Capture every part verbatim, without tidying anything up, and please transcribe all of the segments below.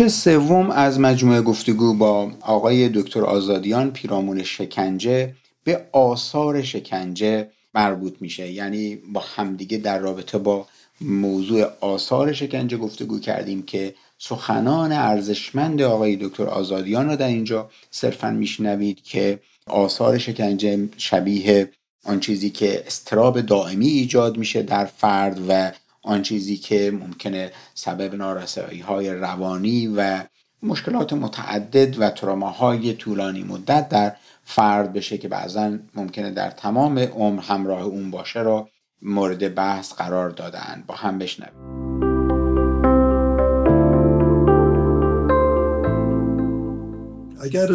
بخش سوم از مجموعه گفتگو با آقای دکتر آزادیان، پیرامون شکنجه، به آثار شکنجه مربوط میشه. یعنی با همدیگه در رابطه با موضوع آثار شکنجه گفتگو کردیم که سخنان ارزشمند آقای دکتر آزادیان را در اینجا صرفاً میشنوید که آثار شکنجه شبیه آن چیزی که اضطراب دائمی ایجاد میشه در فرد و آن چیزی که ممکنه سبب نارسایی‌های روانی و مشکلات متعدد و تروماهای طولانی مدت در فرد بشه که بعضاً ممکنه در تمام عمر همراه اون باشه را مورد بحث قرار دادن. با هم بشنویم. اگر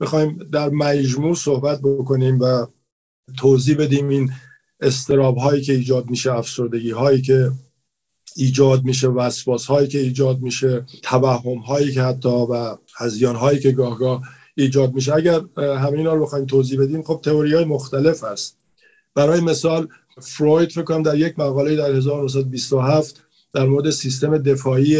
بخوایم در مجموع صحبت بکنیم و توضیح بدیم این اضطراب هایی که ایجاد میشه، افسردگی هایی که ایجاد میشه، وسواس هایی که ایجاد میشه، توهم هایی که حتی و هذیان هایی که گاه گاه ایجاد میشه، اگر همینا رو بخوایم توضیح بدیم، خب تئوری های مختلف هست. برای مثال فروید فکر کنم در یک مقاله در هزار و نهصد و بیست و هفت در مورد سیستم دفاعی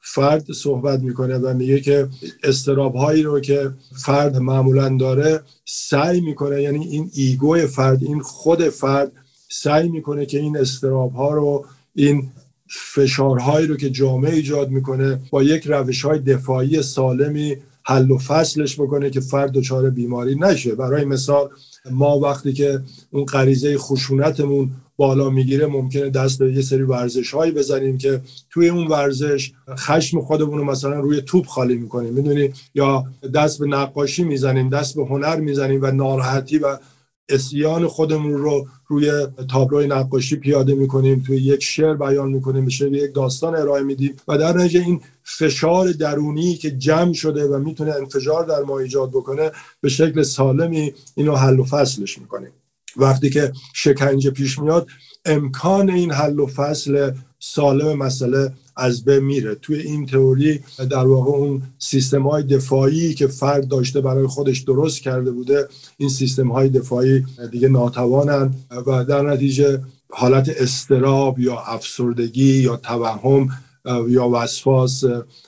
فرد صحبت میکنه و میگه که اضطراب هایی رو که فرد معمولا داره سعی میکنه، یعنی این ایگوی فرد، این خود فرد سعی میکنه که این اضطراب ها رو، این فشار هایی رو که جامعه ایجاد میکنه با یک روش های دفاعی سالمی حل و فصلش بکنه که فرد دچار بیماری نشه. برای مثال ما وقتی که اون غریزه خشونتمون بالا میگیره ممکنه دست به یه سری ورزش هایی بزنیم که توی اون ورزش خشم خودمون رو مثلا روی توپ خالی میکنیم، میدونی، یا دست به نقاشی میزنیم، دست به هنر میزنیم و ناراحتی و اسیان خودمون رو روی تابلوی نقاشی پیاده میکنیم، توی یک شعر بیان میکنیم، به شکل یک داستان ارائه میدیم و در نتیجه این فشار درونی که جمع شده و میتونه انفجار در ما ایجاد بکنه به شکل سالمی اینو حل و فصلش میکنیم. وقتی که شکنجه پیش میاد امکان این حل و فصل سالم مسئله از بین میره. توی این تئوری در واقع اون سیستم‌های دفاعی که فرد داشته برای خودش درست کرده بوده، این سیستم‌های دفاعی دیگه ناتوانن و در نتیجه حالت اضطراب یا افسردگی یا توهم یا وسواس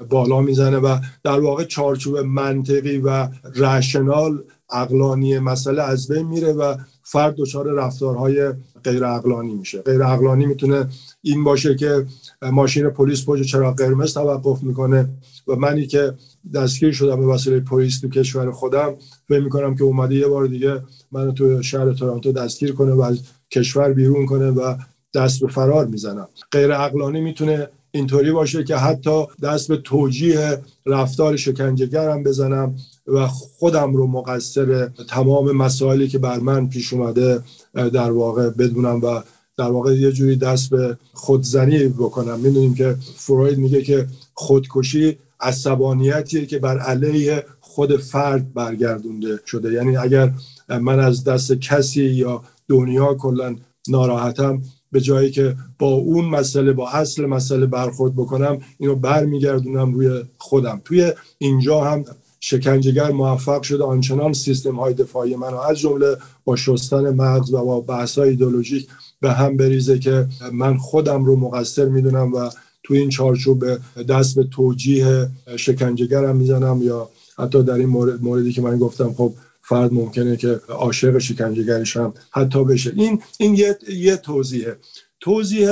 بالا میزنه و در واقع چارچوب منطقی و رشنال عقلانی مسئله از بین میره و فرد دچار رفتارهای غیر عقلانی میشه. غیر عقلانی میتونه این باشه که ماشین پلیس پشت چراغ قرمز توقف میکنه و منی که دستگیر شدم به وسیله پلیس تو کشور خودم فکر میکنم که اومده یه بار دیگه منو تو شهر تورنتو دستگیر کنه و از کشور بیرون کنه و دست به فرار میزنم. غیر عقلانی میتونه اینطوری باشه که حتی دست به توجیه رفتار شکنجه‌گر هم بزنم و خودم رو مقصر تمام مسائلی که بر من پیش اومده در واقع بدونم و در واقع یه جوری دست به خودزنی بکنم. میدونیم که فروید میگه که خودکشی عصبانیتیه که بر علیه خود فرد برگردونده شده. یعنی اگر من از دست کسی یا دنیا کلا ناراحتم، به جایی که با اون مسئله، با اصل مسئله برخورد بکنم، اینو برمیگردونم روی خودم. توی اینجا هم شکنجه‌گر موفق شده آنچنان سیستم‌های دفاعی منو از جمله با شستن مغز و با بحث‌های ایدئولوژیک به هم بریزه که من خودم رو مقصر میدونم و تو این چارچوب دست به توجیه شکنجه‌گرم میزنم، یا حتی در این مورد موردی که من گفتم خب فرد ممکنه که عاشق شکنجه‌گرش هم حتی بشه. این این یه یه توضیحه. توضیح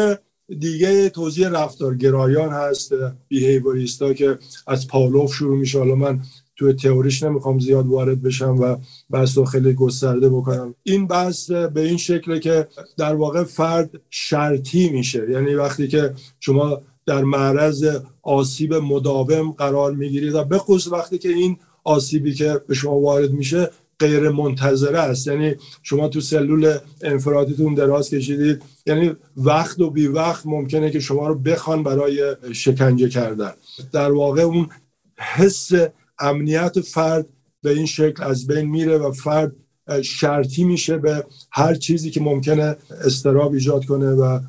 دیگه توضیح رفتارگرایان هست، بیهیوریستا، که از پاولوف شروع میشه. حالا من تو تئوریش نمیخوام زیاد وارد بشم و بحث رو خیلی گسترده بکنم. این بحث به این شکله که در واقع فرد شرطی میشه. یعنی وقتی که شما در معرض آسیب مداوم قرار میگیرید و بخصوص وقتی که این آسیبی که به شما وارد میشه غیر منتظره است، یعنی شما تو سلول انفرادیتون دراز کشیدید، یعنی وقت و بی وقت ممکنه که شما رو بخوان برای شکنجه کردن. در واقع اون حس امنیت فرد به این شکل از بین میره و فرد شرطی میشه به هر چیزی که ممکنه اضطراب ایجاد کنه و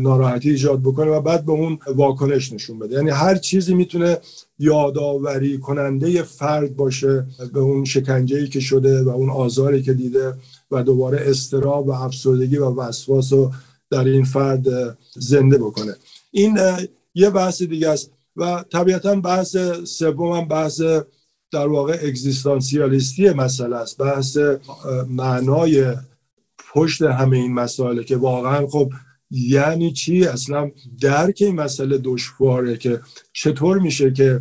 ناراحتی ایجاد بکنه و بعد به اون واکنش نشون بده. یعنی هر چیزی میتونه یادآوری کننده فرد باشه به اون شکنجه‌ای که شده و اون آزاری که دیده و دوباره اضطراب و افسردگی و وسواس رو در این فرد زنده بکنه. این یه بحث دیگه است. و طبیعتاً بحث سوم هم بحث در واقع اگزیستانسیالیستی مسئله است، بحث معنای پشت همه این مسائل که واقعاً خب یعنی چی، اصلا درک این مسئله دشواره که چطور میشه که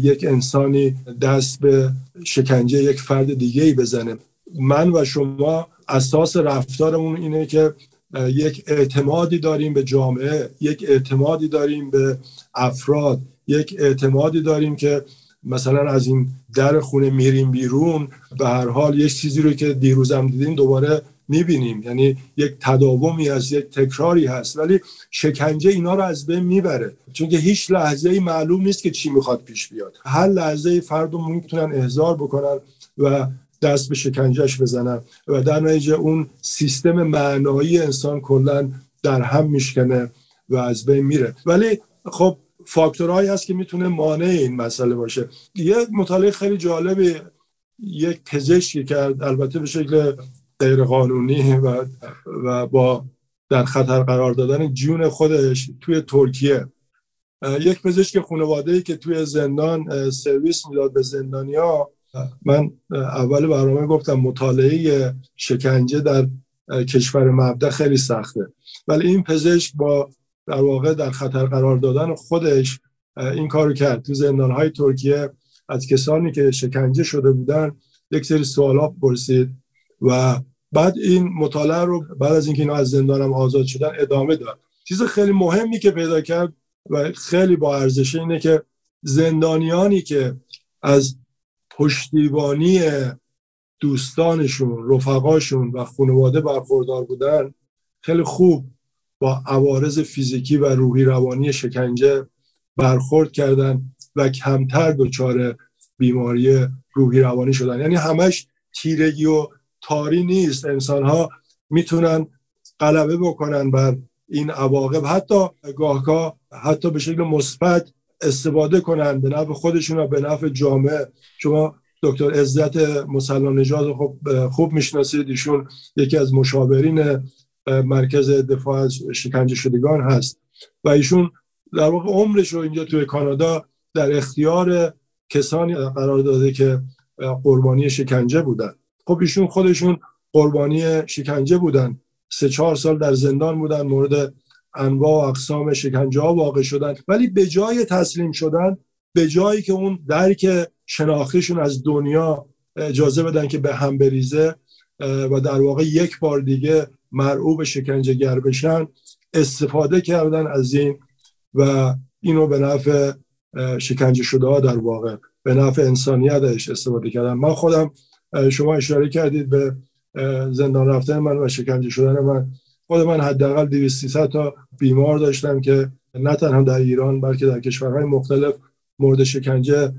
یک انسانی دست به شکنجه یک فرد دیگه‌ای بزنه. من و شما اساس رفتارمون اینه که یک اعتمادی داریم به جامعه، یک اعتمادی داریم به افراد، یک اعتمادی داریم که مثلا از این در خونه میریم بیرون به هر حال یک چیزی رو که دیروزم دیدیم دوباره میبینیم، یعنی یک تداومی هست، یک تکراری هست، ولی شکنجه اینا رو از بین میبره، چون که هیچ لحظه‌ای معلوم نیست که چی میخواد پیش بیاد. هر لحظه‌ای فرد رو میتونن احضار بکنن و دست به شکنجهش بزنن و در نتیجه اون سیستم معنایی انسان کلاً در هم میشکنه و از بین میره. ولی خب فاکتورهایی هست که میتونه مانع این مسئله باشه. یه مطالعه خیلی جالبی یک پزشکی کرد، البته به شکل غیر قانونی و و با در خطر قرار دادن جون خودش توی ترکیه. یک پزشک خانواده‌ای که توی زندان سرویس میداد به زندانیا. من اول برنامه گفتم مطالعه شکنجه در کشور مبدأ خیلی سخته، ولی این پزشک با در واقع در خطر قرار دادن خودش این کارو کرد. تو زندان‌های ترکیه از کسانی که شکنجه شده بودن یک سری سوالا پرسید و بعد این مطالعه رو بعد از اینکه اینا از زندانم آزاد شدن ادامه داد. چیز خیلی مهمی که پیدا کرد و خیلی با ارزش اینه که زندانیانی که از پشتیبانی دوستانشون، رفقاشون و خانواده برخوردار بودن خیلی خوب با عوارض فیزیکی و روحی روانی شکنجه برخورد کردن و کمتر دچار بیماری روحی روانی شدن. یعنی همش تیرگی و تاری نیست، انسان‌ها میتونن غلبه بکنن بر این عواقب، حتی گاهگاه حتی به شکل مثبت استفاده کنن به نفع خودشون و به نفع جامعه. شما دکتر عزت مسلمان نژاد خوب خوب میشناسید، ایشون یکی از مشاورین مرکز دفاع از شکنجه شدگان هست و ایشون در واقع عمرش رو اینجا توی کانادا در اختیار کسانی قرار داده که قربانی شکنجه بودن. خب ایشون خودشون قربانی شکنجه بودن، سه چهار سال در زندان بودن، مورد انواع و اقسام شکنجه ها واقع شدن، ولی به جای تسلیم شدن، به جایی که اون درک شناختشون از دنیا اجازه بدن که به هم بریزه و در واقع یک بار دیگه مرعوب شکنجه گر بشن، استفاده کردن از این و اینو به نفع شکنجه شده ها در واقع به نفع انسانیتش استفاده کردن. من خودم، شما اشاره کردید به زندان رفتن من و شکنجه شدن من، خود من حداقل دویست سیصد تا بیمار داشتم که نه تنها در ایران بلکه در کشورهای مختلف مورد شکنجه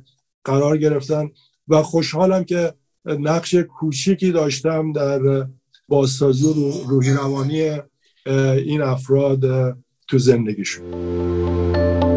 قرار گرفتن و خوشحالم که نقش کوچیکی داشتم در بازسازی روحی روانی این افراد تو زندگیشون.